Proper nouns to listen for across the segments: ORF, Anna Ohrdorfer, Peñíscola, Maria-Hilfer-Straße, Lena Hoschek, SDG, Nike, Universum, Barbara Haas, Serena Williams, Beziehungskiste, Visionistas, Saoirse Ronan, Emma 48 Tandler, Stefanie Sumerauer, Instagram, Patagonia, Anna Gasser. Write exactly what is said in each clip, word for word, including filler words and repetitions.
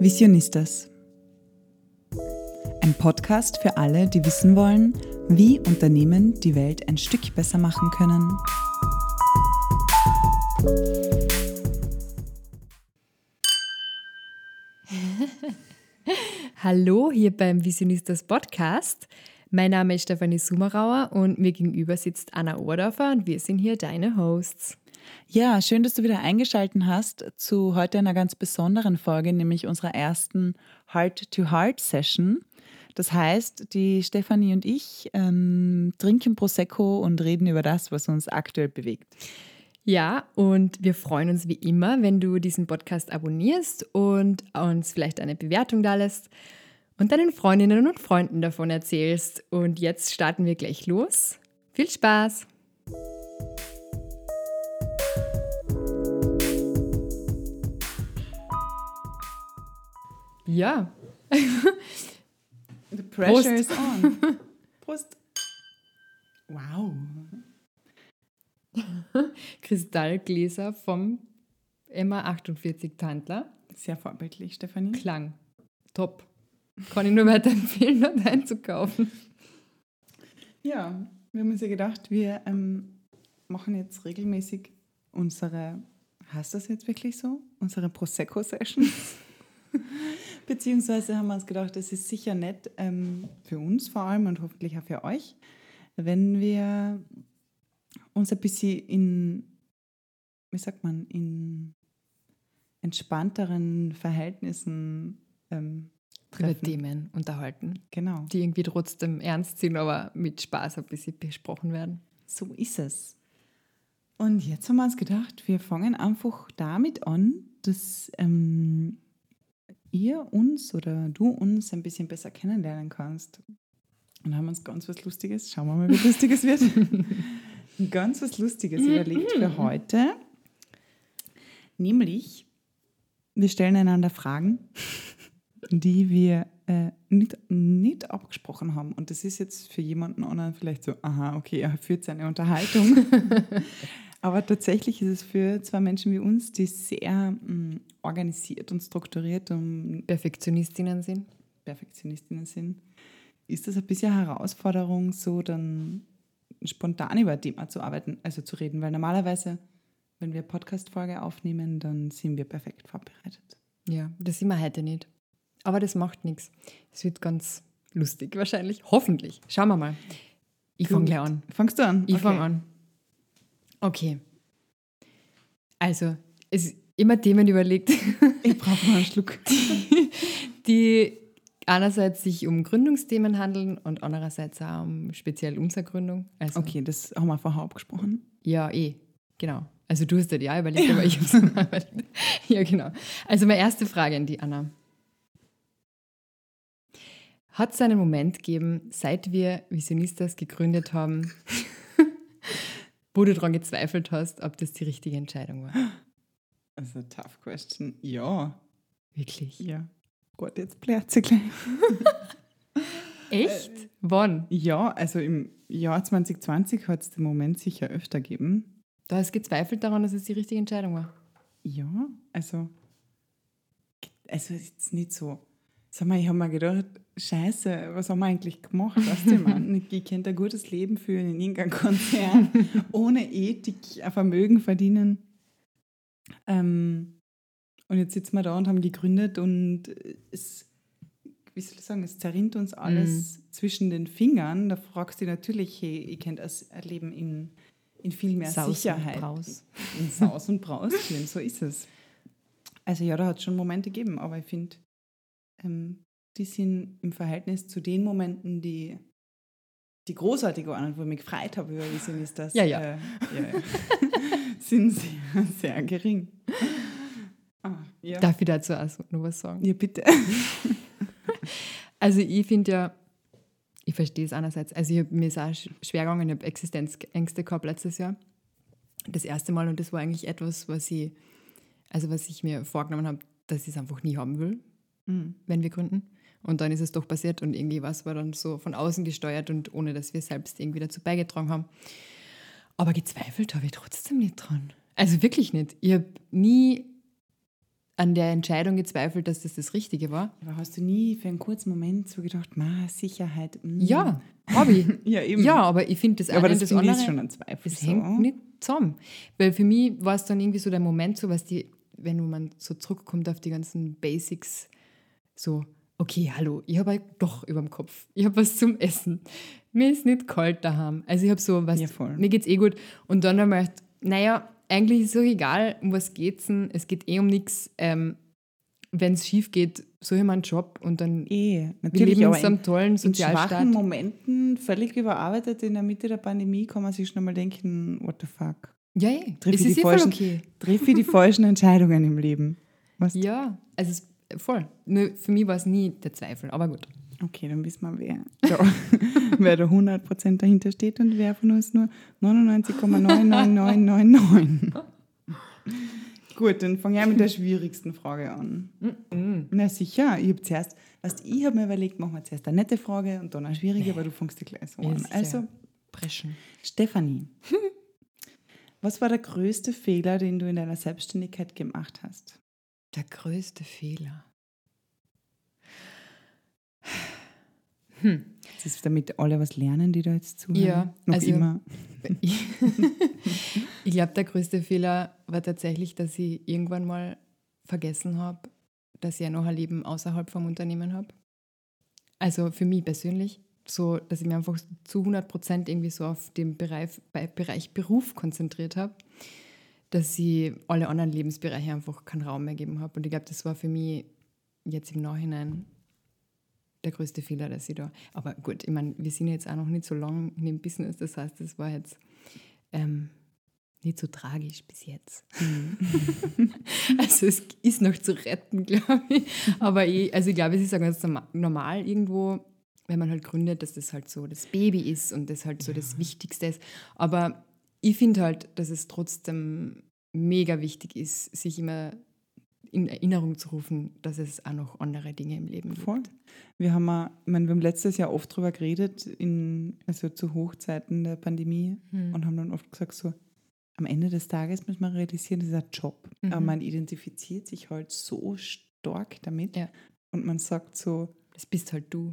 Visionistas. Ein Podcast für alle, die wissen wollen, wie Unternehmen die Welt ein Stück besser machen können. Hallo hier beim Visionistas Podcast. Mein Name ist Stefanie Sumerauer und mir gegenüber sitzt Anna Ohrdorfer und wir sind hier deine Hosts. Ja, schön, dass du wieder eingeschaltet hast zu heute einer ganz besonderen Folge, nämlich unserer ersten Heart-to-Heart-Session. Das heißt, die Stefanie und ich ähm, trinken Prosecco und reden über das, was uns aktuell bewegt. Ja, und wir freuen uns wie immer, wenn du diesen Podcast abonnierst und uns vielleicht eine Bewertung dalässt und deinen Freundinnen und Freunden davon erzählst. Und jetzt starten wir gleich los. Viel Spaß! Ja. The pressure Prost. Is on. Prost. Wow. Kristallgläser vom Emma achtundvierzig Tandler. Sehr vorbildlich, Stefanie. Klang. Top. Kann ich nur weiterempfehlen, dort einzukaufen. Ja, wir haben uns ja gedacht, wir ähm, machen jetzt regelmäßig unsere, heißt das jetzt wirklich so? Unsere Prosecco-Sessions. Beziehungsweise haben wir uns gedacht, es ist sicher nett, ähm, für uns vor allem und hoffentlich auch für euch, wenn wir uns ein bisschen in, wie sagt man, in entspannteren Verhältnissen ähm, treffen. Über Themen unterhalten, genau, die irgendwie trotzdem ernst sind, aber mit Spaß ein bisschen besprochen werden. So ist es. Und jetzt haben wir uns gedacht, wir fangen einfach damit an, dass ähm, ihr uns oder du uns ein bisschen besser kennenlernen kannst. Und haben uns ganz was Lustiges, schauen wir mal, wie lustig es wird, ganz was Lustiges überlegt für heute. Nämlich, wir stellen einander Fragen, die wir äh, nicht, nicht abgesprochen haben. Und das ist jetzt für jemanden anderen vielleicht so, aha, okay, er führt seine Unterhaltung. Aber tatsächlich ist es für zwei Menschen wie uns, die sehr mh, organisiert und strukturiert und Perfektionistinnen sind, Perfektionistinnen sind, ist das ein bisschen eine Herausforderung, so dann spontan über ein Thema zu arbeiten, also zu reden. Weil normalerweise, wenn wir eine Podcast-Folge aufnehmen, dann sind wir perfekt vorbereitet. Ja, das sind wir heute nicht. Aber das macht nichts. Es wird ganz lustig wahrscheinlich. Hoffentlich. Schauen wir mal. Ich fange gleich an. Fangst du an? Ich okay. fange an. Okay. Also, es ist immer Themen überlegt. Ich brauche mal einen Schluck. Die, die einerseits sich um Gründungsthemen handeln und andererseits auch um speziell unsere Gründung. Also, okay, das haben wir vorher abgesprochen. Ja, eh, genau. Also du hast dir ja überlegt, ja. aber ich habe es nicht überlegt. Ja, genau. Also meine erste Frage an die Anna. Hat es einen Moment gegeben, seit wir Visionistas gegründet haben, wo du daran gezweifelt hast, ob das die richtige Entscheidung war? Das ist eine tough question. Ja. Wirklich? Ja. Gott, jetzt blärt sie gleich. Echt? Äh, Wann? Ja, also im Jahr zwanzig zwanzig hat es den Moment sicher öfter gegeben. Du hast gezweifelt daran, dass es die richtige Entscheidung war? Ja, also, also jetzt nicht so. Sag mal, ich habe mir gedacht, Scheiße, was haben wir eigentlich gemacht aus dem Mann? Ich könnte ein gutes Leben führen in irgendeinem Konzern, ohne Ethik, ein Vermögen verdienen. Ähm, und jetzt sitzen wir da und haben gegründet und es, wie soll ich sagen, es zerrinnt uns alles mhm. zwischen den Fingern. Da fragst du dich natürlich, hey, ich könnte ein Leben in, in viel mehr Saus Sicherheit. Und Braus. In Saus und Braus. So ist es. Also ja, da hat es schon Momente gegeben, aber ich finde, ähm, die sind im Verhältnis zu den Momenten, die, die großartig waren, wo ich mich gefreut habe über Visionistas, ja, ja. Äh, ja, ja. sind sehr, sehr gering. Ah, ja. Darf ich dazu auch noch was sagen? Ja, bitte. Also ich finde ja, ich verstehe es einerseits, also ich hab, mir ist auch schwer gegangen, ich habe Existenzängste gehabt letztes Jahr, das erste Mal, und das war eigentlich etwas, was ich, also was ich mir vorgenommen habe, dass ich es einfach nie haben will, mhm. wenn wir gründen. Und dann ist es doch passiert und irgendwie was war dann so von außen gesteuert und ohne, dass wir selbst irgendwie dazu beigetragen haben. Aber gezweifelt habe ich trotzdem nicht dran. Also wirklich nicht. Ich habe nie an der Entscheidung gezweifelt, dass das das Richtige war. Aber hast du nie für einen kurzen Moment so gedacht, ma, Sicherheit? Mh. Ja, habe ich. Ja, eben. Ja, aber ich finde das ja, eine aber das, das andere, ist schon ein Zweifel. Das so. Hängt nicht zusammen. Weil für mich war es dann irgendwie so der Moment, so was die, wenn man so zurückkommt auf die ganzen Basics, so, okay, hallo, ich habe halt doch über dem Kopf. Ich habe was zum Essen. Mir ist nicht kalt daheim. Also ich habe so, was, ja, mir geht's eh gut. Und dann habe ich gedacht, naja, eigentlich ist es auch egal, um was geht's denn. Es geht eh um nichts. Ähm, Wenn es schief geht, suche ich mir einen Job und dann eh, natürlich, wir leben uns am tollen Sozialstaat. In schwachen Momenten, völlig überarbeitet, in der Mitte der Pandemie, kann man sich schon mal denken, what the fuck. Ja, ja. Triff ich die falschen, okay. Triff ich die falschen Entscheidungen im Leben. Weißt? Ja, also es voll. Nur für mich war es nie der Zweifel, aber gut. Okay, dann wissen wir, wer da, wer da hundert Prozent dahinter steht und wer von uns nur neunundneunzig Komma neun neun neun neun neun. Gut, dann fange ich mit der schwierigsten Frage an. Mm-mm. Na sicher, ich habe zuerst, weißt, ich habe mir überlegt, machen wir zuerst eine nette Frage und dann eine schwierige, nee. Aber du fängst die gleich so an. Also, preschen. Stefanie, was war der größte Fehler, den du in deiner Selbstständigkeit gemacht hast? Der größte Fehler? Hm. Das ist, damit alle was lernen, die da jetzt zuhören. Ja, noch also, immer. Ich, ich glaube, der größte Fehler war tatsächlich, dass ich irgendwann mal vergessen habe, dass ich ja noch ein Leben außerhalb vom Unternehmen habe. Also für mich persönlich, so, dass ich mich einfach zu hundert Prozent irgendwie so auf den Bereich, Bereich Beruf konzentriert habe, dass ich alle anderen Lebensbereiche einfach keinen Raum mehr gegeben habe. Und ich glaube, das war für mich jetzt im Nachhinein der größte Fehler, dass ich da... Aber gut, ich meine, wir sind ja jetzt auch noch nicht so lange in dem Business, das heißt, das war jetzt ähm, nicht so tragisch bis jetzt. Also es ist noch zu retten, glaube ich. Aber ich, also ich glaube, es ist auch ganz normal irgendwo, wenn man halt gründet, dass das halt so das Baby ist und das halt so das Wichtigste ist. Aber ich finde halt, dass es trotzdem mega wichtig ist, sich immer in Erinnerung zu rufen, dass es auch noch andere Dinge im Leben gibt. Voll. Wir haben, auch, ich meine, wir haben letztes Jahr oft drüber geredet, in, also zu Hochzeiten der Pandemie, hm. und haben dann oft gesagt, so am Ende des Tages muss man realisieren, das ist ein Job. Mhm. Aber man identifiziert sich halt so stark damit, ja. Und man sagt so, das bist halt du.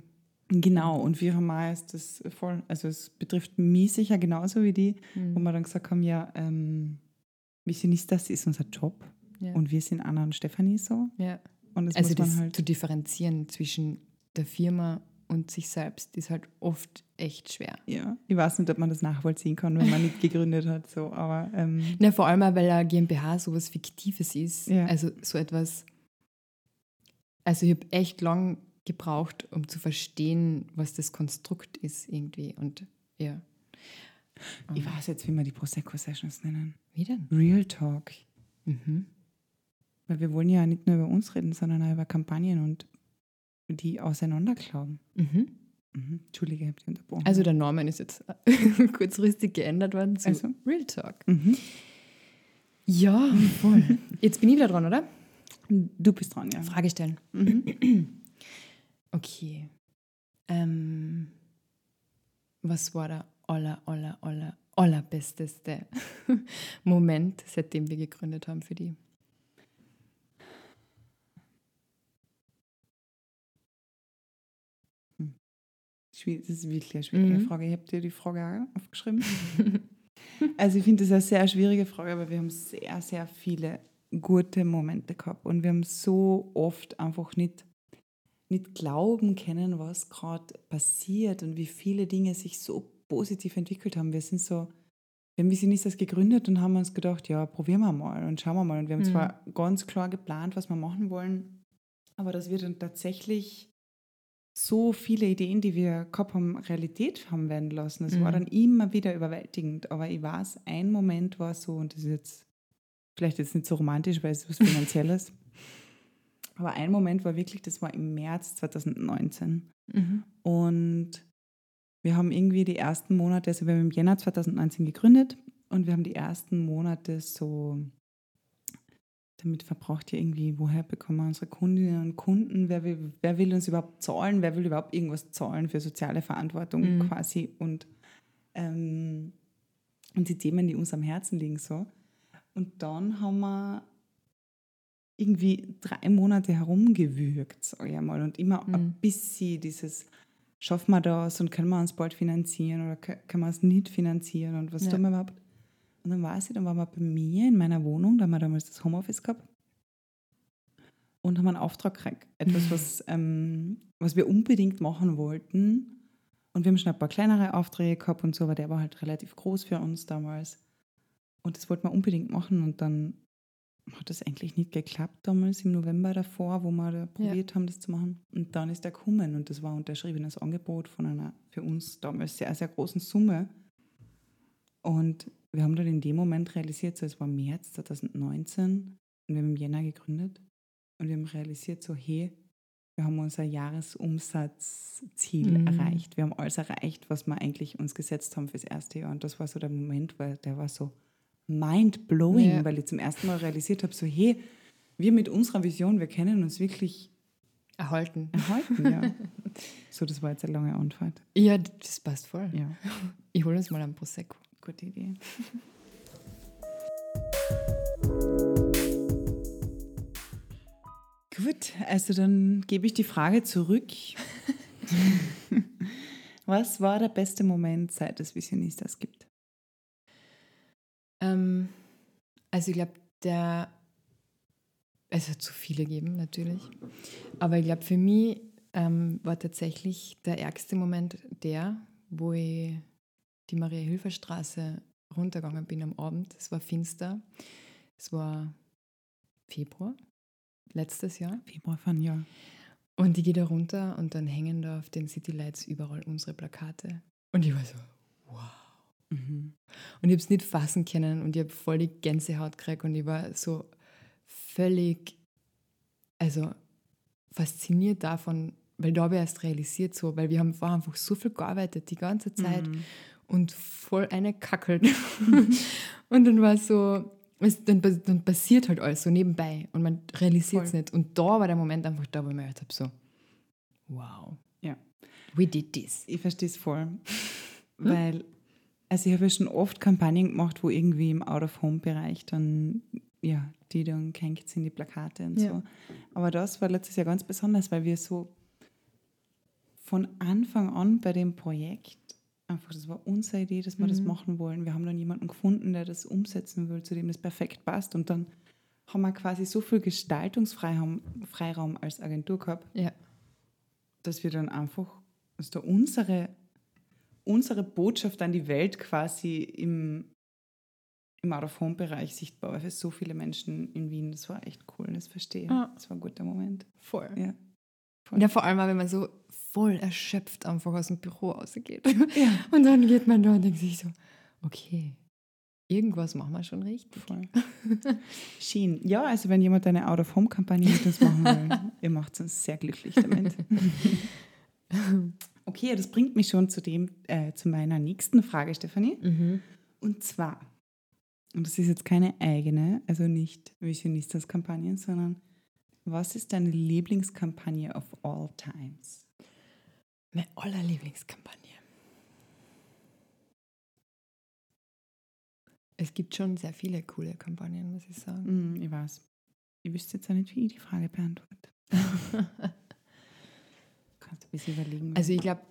Genau, und wir haben auch ist das voll, also es betrifft mich sicher genauso wie die, mhm. wo wir dann gesagt haben, ja, ähm, Visionistas ist unser Job. Ja. Und wir sind Anna und Stefanie so. Ja. Und das also muss man das halt zu differenzieren zwischen der Firma und sich selbst ist halt oft echt schwer. Ja, ich weiß nicht, ob man das nachvollziehen kann, wenn man nicht gegründet hat. So. Aber, ähm Na, vor allem, weil eine GmbH so was Fiktives ist. Ja. Also so etwas, also ich habe echt lang gebraucht, um zu verstehen, was das Konstrukt ist irgendwie. Und ja. Um. Ich weiß jetzt, wie wir die Prosecco-Sessions nennen. Wie denn? Real Talk. Mhm. Weil wir wollen ja nicht nur über uns reden, sondern auch über Kampagnen und die auseinanderklauen. Mhm. Mhm. Entschuldige, ich habe dich unterbrochen. Also der Norman ist jetzt kurzfristig geändert worden zu also. Real Talk. Mhm. Ja, voll. Jetzt bin ich wieder dran, oder? Du bist dran, ja. Frage stellen. Mhm. Okay. Ähm, was war der aller, aller, aller, allerbesteste Moment, seitdem wir gegründet haben für die? Das ist wirklich eine schwierige mhm. Frage. Ich habe dir die Frage auch aufgeschrieben. Also ich finde, das ist eine sehr schwierige Frage, aber wir haben sehr, sehr viele gute Momente gehabt. Und wir haben so oft einfach nicht, nicht glauben können, was gerade passiert und wie viele Dinge sich so positiv entwickelt haben. Wir sind so, wenn wir Visionistas gegründet und haben uns gedacht, ja, probieren wir mal und schauen wir mal. Und wir haben mhm. zwar ganz klar geplant, was wir machen wollen, aber dass wir dann tatsächlich so viele Ideen, die wir gehabt haben, Realität haben werden lassen. Das mhm. war dann immer wieder überwältigend. Aber ich weiß, ein Moment war so, und das ist jetzt vielleicht jetzt nicht so romantisch, weil es was Finanzielles, aber ein Moment war wirklich, das war im März zwanzig neunzehn. Mhm. Und wir haben irgendwie die ersten Monate, also wir haben im Jänner zwanzig neunzehn gegründet und wir haben die ersten Monate so... Damit verbraucht ihr irgendwie, woher bekommen wir unsere Kundinnen und Kunden? Wer will, wer will uns überhaupt zahlen? Wer will überhaupt irgendwas zahlen für soziale Verantwortung mhm. quasi? Und, ähm, und die Themen, die uns am Herzen liegen. So. Und dann haben wir irgendwie drei Monate herumgewürgt, sag ich einmal, und immer mhm. ein bisschen dieses, schaffen wir das und können wir uns bald finanzieren oder können wir es nicht finanzieren und was ja. tun wir überhaupt? Und dann war sie, dann waren wir bei mir in meiner Wohnung, da haben wir damals das Homeoffice gehabt und haben einen Auftrag gekriegt, etwas, was, ähm, was wir unbedingt machen wollten. Und wir haben schon ein paar kleinere Aufträge gehabt und so, aber der war halt relativ groß für uns damals. Und das wollten wir unbedingt machen. Und dann hat das eigentlich nicht geklappt damals im November davor, wo wir da probiert ja. haben, das zu machen. Und dann ist er gekommen und das war ein unterschriebenes Angebot von einer für uns damals sehr, sehr großen Summe. Und wir haben dann in dem Moment realisiert, so es war März zwanzig neunzehn und wir haben im Jänner gegründet. Und wir haben realisiert, so hey, wir haben unser Jahresumsatzziel mhm. erreicht. Wir haben alles erreicht, was wir eigentlich uns gesetzt haben fürs erste Jahr. Und das war so der Moment, weil der war so mind-blowing, ja. weil ich zum ersten Mal realisiert habe, so hey, wir mit unserer Vision, wir können uns wirklich erhalten. Erhalten, ja. So, das war jetzt eine lange Antwort. Ja, das passt voll. Ja. Ich hole uns mal ein Prosecco. Gute Idee. Gut, also dann gebe ich die Frage zurück. Was war der beste Moment, seit es Visionistas gibt? Ähm, also ich glaube, der... Es hat zu viele gegeben, natürlich. Aber ich glaube, für mich ähm, war tatsächlich der ärgste Moment der, wo ich die Maria-Hilfer-Straße runtergegangen bin am Abend. Es war finster. Es war Februar. Letztes Jahr. Februar von ja. Und ich gehe da runter und dann hängen da auf den Citylights überall unsere Plakate. Und ich war so, wow. Mhm. Und ich habe es nicht fassen können und ich habe voll die Gänsehaut gekriegt und ich war so völlig, also fasziniert davon, weil da habe ich erst realisiert, so, weil wir haben vorher einfach so viel gearbeitet die ganze Zeit mhm. und voll eine kackelt. Und dann war es so, Dann, dann passiert halt alles so nebenbei und man realisiert es nicht. Und da war der Moment einfach da, wo ich mir gedacht habe, so, wow, ja. we did this. Ich verstehe es voll, hm? weil also ich habe ja schon oft Kampagnen gemacht, wo irgendwie im Out-of-Home-Bereich dann, ja, die dann gehängt sind, die Plakate und ja. so. Aber das war letztes Jahr ganz besonders, weil wir so von Anfang an bei dem Projekt einfach, das war unsere Idee, dass wir mhm. das machen wollen. Wir haben dann jemanden gefunden, der das umsetzen will, zu dem das perfekt passt. Und dann haben wir quasi so viel Gestaltungsfreiraum Freiraum als Agentur gehabt, ja. dass wir dann einfach dass da unsere, unsere Botschaft an die Welt quasi im, im Out-of-Home-Bereich sichtbar war für so viele Menschen in Wien. Das war echt cool, das verstehe ich. Ah. Das war ein guter Moment. Voll. Ja. Voll. Ja, vor allem, wenn man so voll erschöpft einfach aus dem Büro rausgeht. Ja. Und dann geht man da und denkt sich so, okay, irgendwas machen wir schon richtig. Voll. Schien. Ja, also wenn jemand eine Out-of-Home-Kampagne mit uns machen will, ihr macht uns sehr glücklich damit. Okay, das bringt mich schon zu, dem, äh, zu meiner nächsten Frage, Stefanie. Mhm. Und zwar, und das ist jetzt keine eigene, also nicht Visionistas-Kampagnen, sondern was ist deine Lieblingskampagne of all times? Meine allerlieblingskampagne. Es gibt schon sehr viele coole Kampagnen, muss ich sagen. Mm, ich weiß. Ich wüsste jetzt auch nicht, wie ich die Frage beantworte. Kannst du ein bisschen überlegen. Also ich glaube,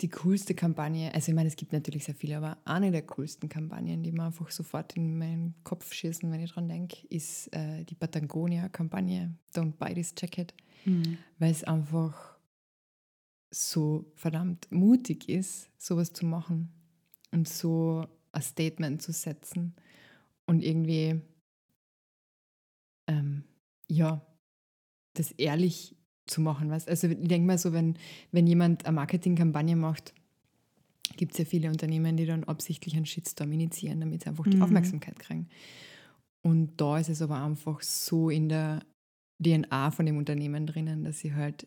die coolste Kampagne, also ich meine, es gibt natürlich sehr viele, aber eine der coolsten Kampagnen, die mir einfach sofort in meinen Kopf schießen, wenn ich dran denke, ist äh, die Patagonia-Kampagne Don't Buy This Jacket, mhm. weil es einfach so verdammt mutig ist, sowas zu machen und so ein Statement zu setzen und irgendwie ähm, ja, das ehrlich zu machen. Weißt? Also ich denke mal so, wenn, wenn jemand eine Marketingkampagne macht, gibt es ja viele Unternehmen, die dann absichtlich einen Shitstorm initiieren, damit sie einfach mhm. die Aufmerksamkeit kriegen. Und da ist es aber einfach so in der D N A von dem Unternehmen drinnen, dass sie halt,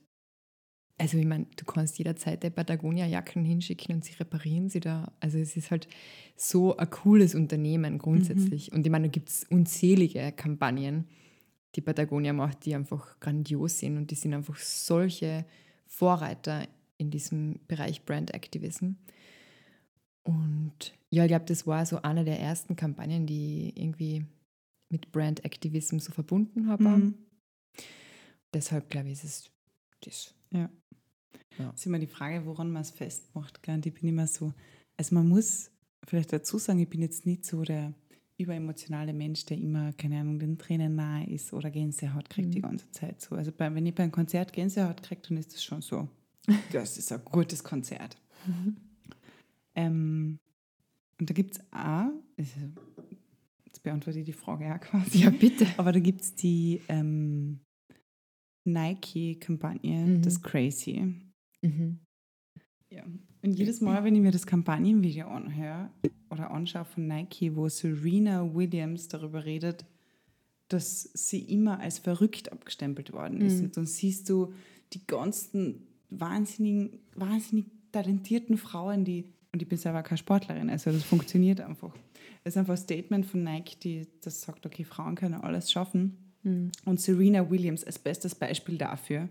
also ich meine, du kannst jederzeit die Patagonia-Jacken hinschicken und sie reparieren sie da. Also es ist halt so ein cooles Unternehmen grundsätzlich. Mhm. Und ich meine, da gibt es unzählige Kampagnen, die Patagonia macht, die einfach grandios sind und die sind einfach solche Vorreiter in diesem Bereich Brand Activism. Und ja, ich glaube, das war so eine der ersten Kampagnen, die irgendwie mit Brand-Aktivismus so verbunden habe. Mhm. Deshalb, glaube ich, ist es das. Ja. Ja. Das ist immer die Frage, woran man es festmacht. Gell? Und ich bin immer so, also man muss vielleicht dazu sagen, ich bin jetzt nicht so der überemotionale Mensch, der immer, keine Ahnung, den Tränen nahe ist oder Gänsehaut kriegt mhm. die ganze Zeit. So. Also bei, wenn ich bei einem Konzert Gänsehaut kriege, dann ist das schon so, das ist ein gutes Konzert. Mhm. Ähm, und da gibt es auch, jetzt beantworte ich die Frage auch quasi. Ja, bitte. Aber da gibt es die ähm, Nike-Kampagne, mhm. das Crazy. Mhm. Ja. Und jedes Mal, wenn ich mir das Kampagnenvideo anhöre oder anschaue von Nike, wo Serena Williams darüber redet, dass sie immer als verrückt abgestempelt worden ist. Mhm. Und dann siehst du die ganzen wahnsinnigen, wahnsinnig talentierten Frauen, die, und ich bin selber keine Sportlerin, also das funktioniert einfach. Es ist einfach ein Statement von Nike, die, das sagt, okay, Frauen können alles schaffen. Mhm. Und Serena Williams als bestes Beispiel dafür,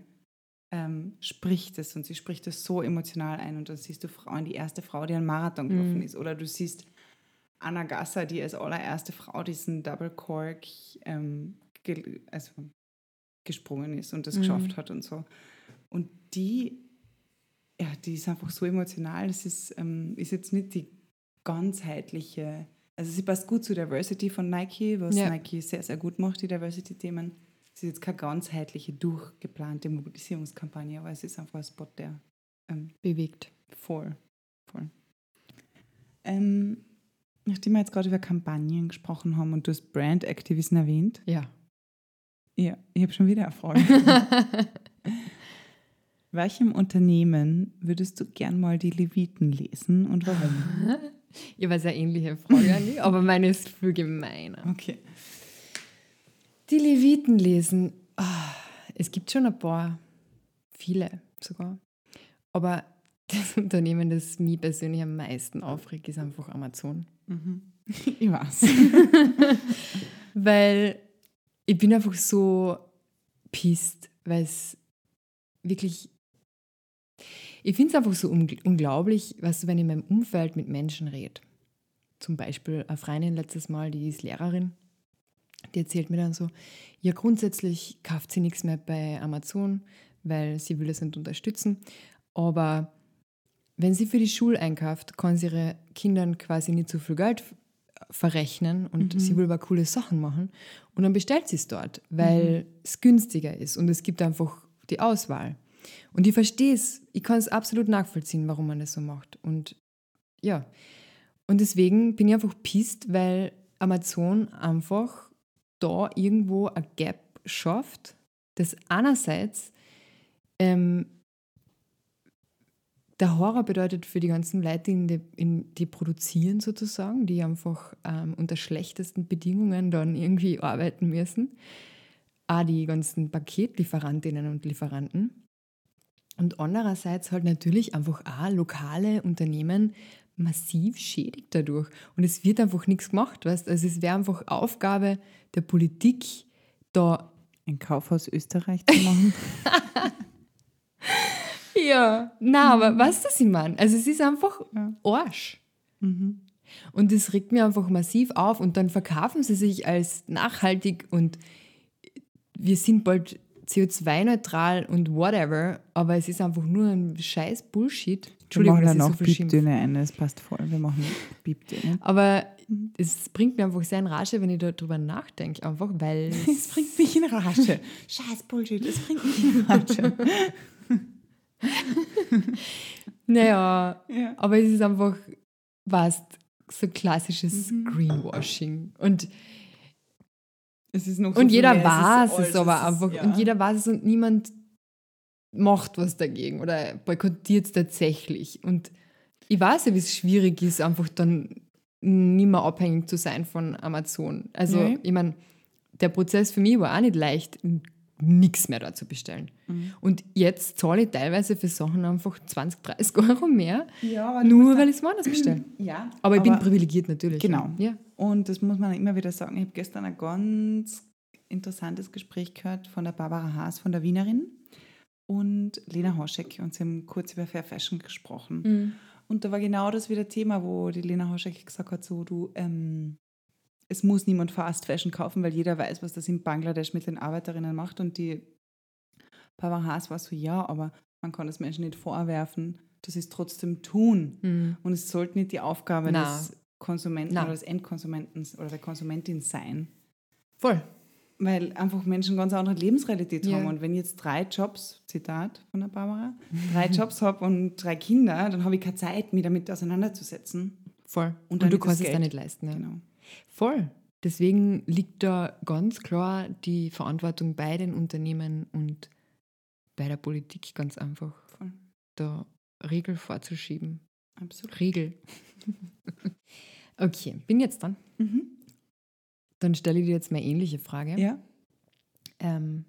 Ähm, spricht es und sie spricht es so emotional ein, und dann siehst du Frauen, die erste Frau, die einen Marathon gelaufen mm. ist, oder du siehst Anna Gasser, die als allererste Frau diesen Double Cork ähm, ge- also gesprungen ist und das mm. geschafft hat und so, und die ja, die ist einfach so emotional, das ist, ähm, ist jetzt nicht die ganzheitliche, also sie passt gut zu Diversity von Nike, was ja. Nike sehr, sehr gut macht, die Diversity-Themen. Es ist jetzt keine ganzheitliche, durchgeplante Mobilisierungskampagne, aber es ist einfach ein Spot, der ähm, bewegt. Voll. Voll. Ähm, nachdem wir jetzt gerade über Kampagnen gesprochen haben und du hast Brand-Aktivisten erwähnt. Ja. Ja, ich habe schon wieder eine Frage. Welchem Unternehmen würdest du gern mal die Leviten lesen und warum? Ich weiß, eine ähnliche Frage, aber meine ist viel gemeiner. Okay. Die Leviten lesen, oh, es gibt schon ein paar, viele sogar, aber das Unternehmen, das mich persönlich am meisten aufregt, ist einfach Amazon. Mhm. Ich weiß. Weil ich bin einfach so pisst, weil es wirklich, ich finde es einfach so ungl- unglaublich, weißt du, wenn ich in meinem Umfeld mit Menschen rede. Zum Beispiel eine Freundin letztes Mal, die ist Lehrerin. Die erzählt mir dann so, ja, grundsätzlich kauft sie nichts mehr bei Amazon, weil sie will es nicht unterstützen. Aber wenn sie für die Schule einkauft, kann sie ihre Kindern quasi nicht so viel Geld verrechnen und mhm. sie will aber coole Sachen machen. Und dann bestellt sie es dort, weil mhm. es günstiger ist und es gibt einfach die Auswahl. Und ich verstehe es, ich kann es absolut nachvollziehen, warum man das so macht. Und ja, und deswegen bin ich einfach pisst, weil Amazon einfach da irgendwo ein Gap schafft, das einerseits ähm, der Horror bedeutet für die ganzen Leute, die, in die, in die produzieren sozusagen, die einfach ähm, unter schlechtesten Bedingungen dann irgendwie arbeiten müssen. Auch die ganzen Paketlieferantinnen und Lieferanten. Und andererseits halt natürlich einfach auch lokale Unternehmen massiv schädigt dadurch. Und es wird einfach nichts gemacht, weißt? Also es wäre einfach Aufgabe der Politik, da ein Kaufhaus Österreich zu machen. Ja, na, mhm. aber weißt du, was ich meine? Also es ist einfach ja. Arsch. Mhm. Und das regt mir einfach massiv auf. Und dann verkaufen sie sich als nachhaltig und wir sind bald C O zwei neutral und whatever, aber es ist einfach nur ein scheiß Bullshit. Entschuldigung, dass ich so viel schimpfe. Wir machen dann auch Pieptöne ein, das passt voll. Wir machen Pieptöne. Aber es bringt mir einfach sehr in Rage, wenn ich darüber nachdenke, einfach weil... Es bringt mich in Rage. Scheiß Bullshit, es bringt mich in Rage. Naja, ja. aber es ist einfach, weißt, so klassisches mhm. Greenwashing. Und Es ist noch so und, jeder mehr, weiß es ist es aber ist, einfach, ja. und jeder weiß es und niemand macht was dagegen oder boykottiert es tatsächlich. Und ich weiß ja, wie es schwierig ist, einfach dann nicht mehr abhängig zu sein von Amazon. Also mhm. ich meine, der Prozess für mich war auch nicht leicht, nichts mehr da zu bestellen. Mhm. Und jetzt zahle ich teilweise für Sachen einfach zwanzig, dreißig Euro mehr, ja, nur weil ich es woanders bestelle. Ja, aber ich aber bin privilegiert natürlich. Genau. Ja. Und das muss man immer wieder sagen. Ich habe gestern ein ganz interessantes Gespräch gehört von der Barbara Haas, von der Wienerin, und Lena Hoschek. Und sie haben kurz über Fair Fashion gesprochen. Mhm. Und da war genau das wieder Thema, wo die Lena Hoschek gesagt hat, so, du, ähm, es muss niemand Fast Fashion kaufen, weil jeder weiß, was das in Bangladesch mit den Arbeiterinnen macht. Und die Barbara Haas war so, ja, aber man kann das Menschen nicht vorwerfen, dass sie es trotzdem tun. Mhm. Und es sollte nicht die Aufgabe Na. des Konsumenten Na. oder des Endkonsumenten oder der Konsumentin sein. Voll. Weil einfach Menschen ganz andere Lebensrealität yeah. haben. Und wenn ich jetzt drei Jobs, Zitat von der Barbara, drei Jobs habe und drei Kinder, dann habe ich keine Zeit, mich damit auseinanderzusetzen. Voll. Und, und du kannst es dann nicht leisten. Ja. Genau. Voll. Deswegen liegt da ganz klar die Verantwortung bei den Unternehmen und bei der Politik ganz einfach. Voll. Da Regel vorzuschieben. Absolut. Regel. Okay, bin jetzt dran. Mhm. Dann stelle ich dir jetzt mal eine ähnliche Frage. Ja. Ähm,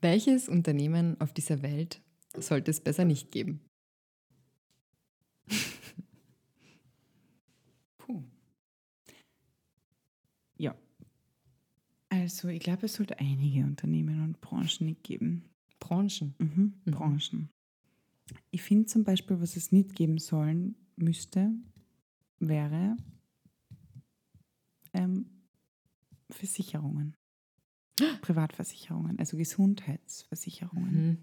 welches Unternehmen auf dieser Welt sollte es besser nicht geben? Puh. Ja. Also ich glaube, es sollte einige Unternehmen und Branchen nicht geben. Branchen? Mhm. Mhm. Branchen. Ich finde zum Beispiel, was es nicht geben sollen müsste, wäre... Ähm, Versicherungen, Privatversicherungen, also Gesundheitsversicherungen. Mhm.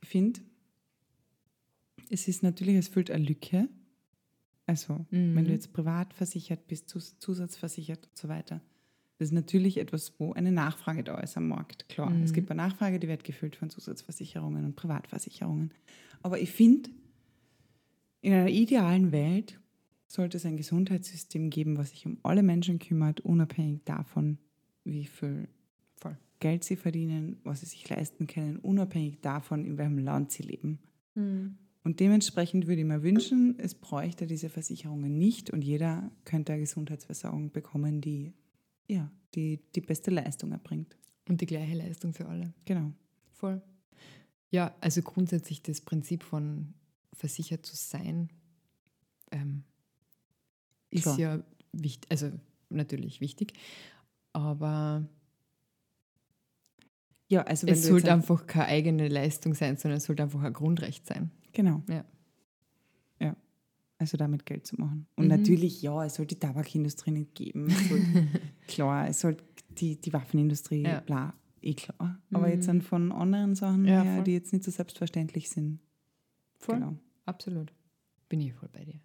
Ich finde, es ist natürlich, es füllt eine Lücke. Also, mhm. wenn du jetzt privat versichert bist, zusatzversichert und so weiter, das ist natürlich etwas, wo eine Nachfrage da ist am Markt. Klar, mhm. es gibt eine Nachfrage, die wird gefüllt von Zusatzversicherungen und Privatversicherungen. Aber ich finde, in einer idealen Welt sollte es ein Gesundheitssystem geben, was sich um alle Menschen kümmert, unabhängig davon, wie viel Voll. Geld sie verdienen, was sie sich leisten können, unabhängig davon, in welchem Land sie leben. Mhm. Und dementsprechend würde ich mir wünschen, es bräuchte diese Versicherungen nicht und jeder könnte eine Gesundheitsversorgung bekommen, die ja, die, die beste Leistung erbringt. Und die gleiche Leistung für alle. Genau. Voll. Ja, also grundsätzlich das Prinzip von versichert zu sein, ähm, ist Klar. ja wichtig, also natürlich wichtig, aber ja, also wenn es sollte einfach keine eigene Leistung sein, sondern es sollte einfach ein Grundrecht sein. Genau. Ja. Ja. Also damit Geld zu machen. Und mhm. natürlich, ja, es sollte die Tabakindustrie nicht geben. Es soll, klar, es sollte die, die Waffenindustrie, ja. bla, eh klar. Aber mhm. jetzt dann von anderen Sachen ja, her, voll. Die jetzt nicht so selbstverständlich sind. Voll. Genau. Absolut. Bin ich voll bei dir.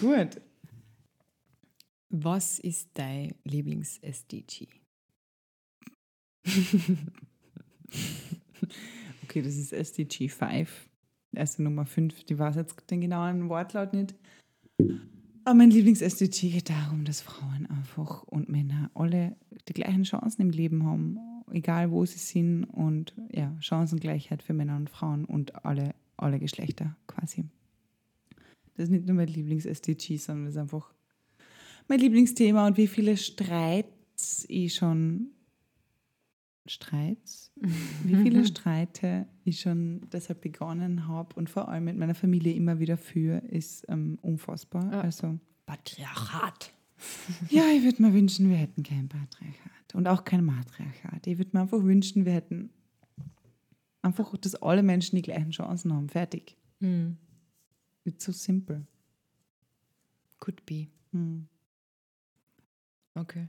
Gut. Was ist dein Lieblings-S D G? Okay, das ist S D G fünf. Also Nummer fünf, die weiß jetzt den genauen Wortlaut nicht. Aber mein Lieblings-S D G geht darum, dass Frauen einfach und Männer alle die gleichen Chancen im Leben haben, egal wo sie sind. Und ja, Chancengleichheit für Männer und Frauen und alle alle Geschlechter quasi. Das ist nicht nur mein Lieblings-S D G, sondern das ist einfach mein Lieblingsthema und wie viele Streits ich schon Streits? Wie viele Streite ich schon deshalb begonnen habe und vor allem mit meiner Familie immer wieder führe, ist ähm, unfassbar. Ja. Also Patriarchat. Ja, ich würde mir wünschen, wir hätten kein Patriarchat und auch kein Matriarchat. Ich würde mir einfach wünschen, wir hätten einfach, dass alle Menschen die gleichen Chancen haben. Fertig. Mm. It's so simple. Could be. Mm. Okay.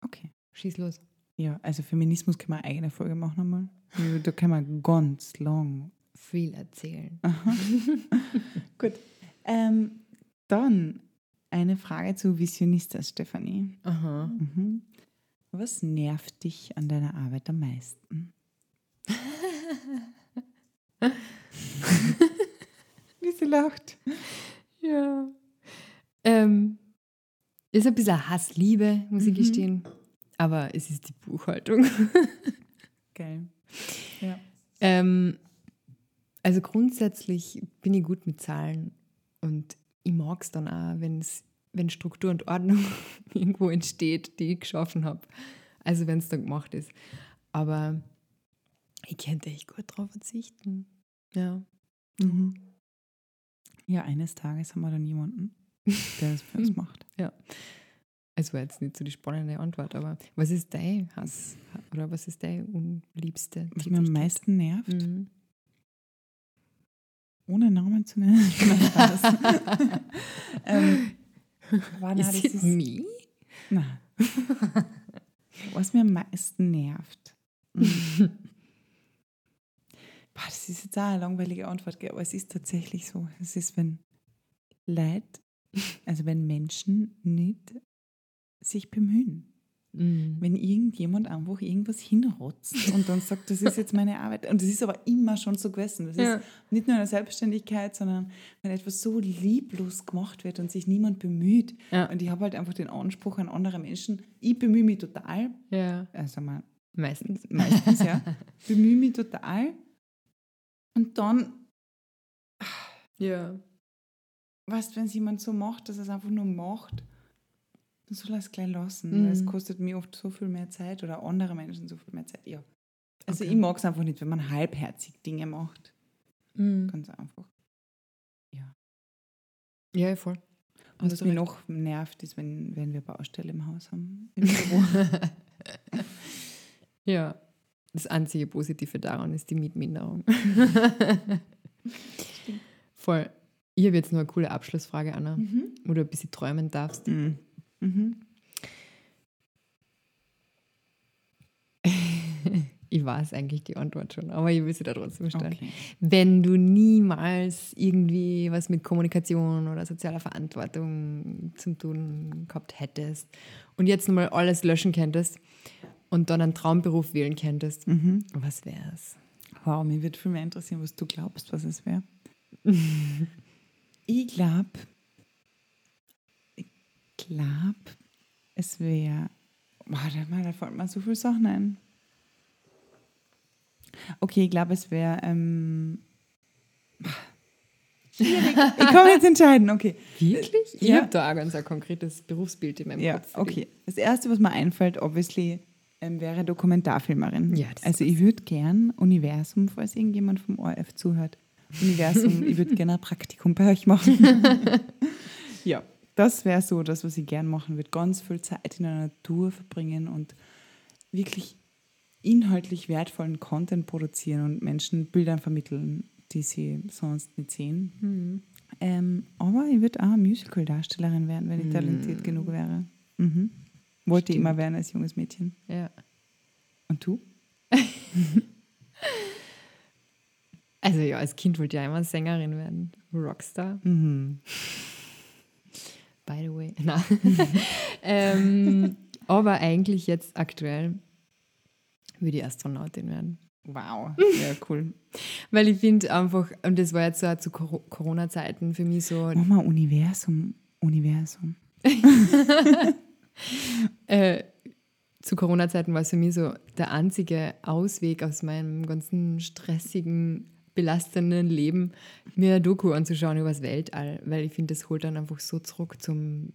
Okay. Schieß los. Ja, also Feminismus können wir eine eigene Folge machen einmal. Da können wir ganz lang viel erzählen. Gut. Ähm, dann eine Frage zu Visionistas, Stefanie. Aha. Mhm. Was nervt dich an deiner Arbeit am meisten? Wie sie lacht. Ja. Ähm, ist ein bisschen Hassliebe, muss mhm. ich gestehen. Aber es ist die Buchhaltung. Geil. Ja. Ähm, also grundsätzlich bin ich gut mit Zahlen und ich mag es dann auch, wenn's, wenn Struktur und Ordnung irgendwo entsteht, die ich geschaffen habe. Also wenn es dann gemacht ist. Aber ich könnte echt gut drauf verzichten. Ja. Mhm. Ja, eines Tages haben wir dann jemanden, der das für uns macht. Ja. Es war jetzt nicht so die spannende Antwort, aber was ist dein Hass? Oder was ist dein Unliebste? Was mich am meisten nervt? Mhm. Ohne Namen zu nennen. ähm, Wann Is it es? me? Nein. Was mir am meisten nervt. Boah, das ist jetzt auch eine langweilige Antwort, gell? Aber es ist tatsächlich so. Es ist, wenn Leute, also wenn Menschen nicht sich bemühen. Mm. Wenn irgendjemand einfach irgendwas hinrotzt und dann sagt, das ist jetzt meine Arbeit. Und das ist aber immer schon so gewesen. Das ja. ist nicht nur eine Selbstständigkeit, sondern wenn etwas so lieblos gemacht wird und sich niemand bemüht. Ja. Und ich habe halt einfach den Anspruch an andere Menschen, ich bemühe mich total. Ja. Also mal, meistens. Meistens, ja. Bemühe mich total. Und dann, ja. weißt du, wenn es jemand so macht, dass er es einfach nur macht, dann soll er es gleich lassen. Mhm. Weil es kostet mir oft so viel mehr Zeit oder andere Menschen so viel mehr Zeit. Ja. Also okay. Ich mag es einfach nicht, wenn man halbherzig Dinge macht. Mhm. Ganz einfach. Ja. Ja, voll. Und was mich noch nervt, ist, wenn, wenn wir Baustelle im Haus haben. Im Büro. Ja. Das einzige Positive daran ist die Mietminderung. Voll. Ich habe jetzt noch eine coole Abschlussfrage, Anna, mhm. wo du ein bisschen träumen darfst. Mhm. Mhm. Ich weiß eigentlich die Antwort schon, aber ich will sie da trotzdem stellen. Okay. Wenn du niemals irgendwie was mit Kommunikation oder sozialer Verantwortung zu tun gehabt hättest und jetzt nochmal alles löschen könntest, und dann einen Traumberuf wählen könntest, mhm. was wäre es? Wow, mich würde viel mehr interessieren, was du glaubst, was es wäre. ich glaube, ich glaube, es wäre, warte mal, da fallen mir so viele Sachen ein. Okay, ich glaube, es wäre, ähm, ich kann mich jetzt entscheiden, okay. Wirklich? Ich ja. habe da auch ganz ein konkretes Berufsbild in meinem ja, Kopf. Ja, okay. Das Erste, was mir einfällt, obviously, wäre Dokumentarfilmerin. Ja, also ich würde gern Universum, falls irgendjemand vom O R F zuhört, Universum, ich würde gerne ein Praktikum bei euch machen. Ja, das wäre so das, was ich gern machen würde. Ganz viel Zeit in der Natur verbringen und wirklich inhaltlich wertvollen Content produzieren und Menschen Bildern vermitteln, die sie sonst nicht sehen. Mhm. Ähm, aber ich würde auch Musical-Darstellerin werden, wenn ich mhm. talentiert genug wäre. Mhm. Wollte ich immer werden als junges Mädchen. Ja. Und du? Also ja, als Kind wollte ich ja immer Sängerin werden. Rockstar. Mhm. By the way. Nein. ähm, aber eigentlich jetzt aktuell würde ich Astronautin werden. Wow, ja, cool. Weil ich finde einfach, und das war jetzt so auch zu Corona-Zeiten für mich so... Mama, Universum, Universum. Äh, zu Corona-Zeiten war es für mich so der einzige Ausweg aus meinem ganzen stressigen, belastenden Leben, mir eine Doku anzuschauen über das Weltall, weil ich finde, das holt dann einfach so zurück zum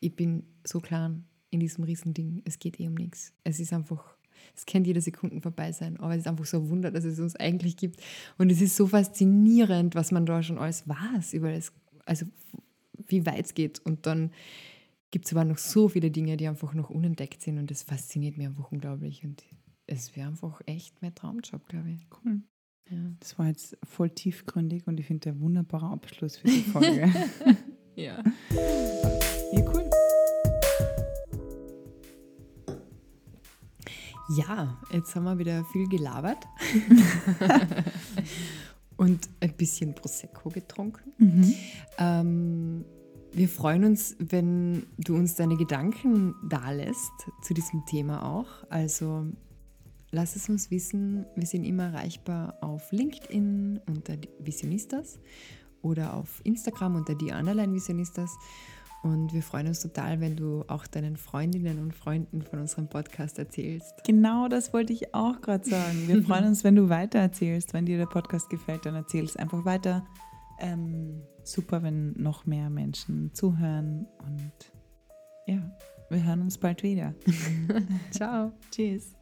ich bin so klein in diesem Riesending, es geht eh um nichts. Es ist einfach, es kann jede Sekunde vorbei sein, aber es ist einfach so ein Wunder, dass es uns eigentlich gibt und es ist so faszinierend, was man da schon alles weiß, über das, also wie weit es geht und dann gibt es aber noch so viele Dinge, die einfach noch unentdeckt sind und das fasziniert mich einfach unglaublich und es wäre einfach echt mein Traumjob, glaube ich. Cool. Ja. Das war jetzt voll tiefgründig und ich finde, der wunderbare Abschluss für die Folge. Ja. Ja, cool. Ja, jetzt haben wir wieder viel gelabert und ein bisschen Prosecco getrunken. Mhm. Ähm, Wir freuen uns, wenn du uns deine Gedanken dalässt zu diesem Thema auch. Also lass es uns wissen. Wir sind immer erreichbar auf LinkedIn unter Visionistas oder auf Instagram unter die Underline Visionistas. Und wir freuen uns total, wenn du auch deinen Freundinnen und Freunden von unserem Podcast erzählst. Genau, das wollte ich auch gerade sagen. Wir freuen uns, wenn du weitererzählst. Wenn dir der Podcast gefällt, dann erzähl es einfach weiter. Ähm, super, wenn noch mehr Menschen zuhören und ja, wir hören uns bald wieder. Ciao. Tschüss.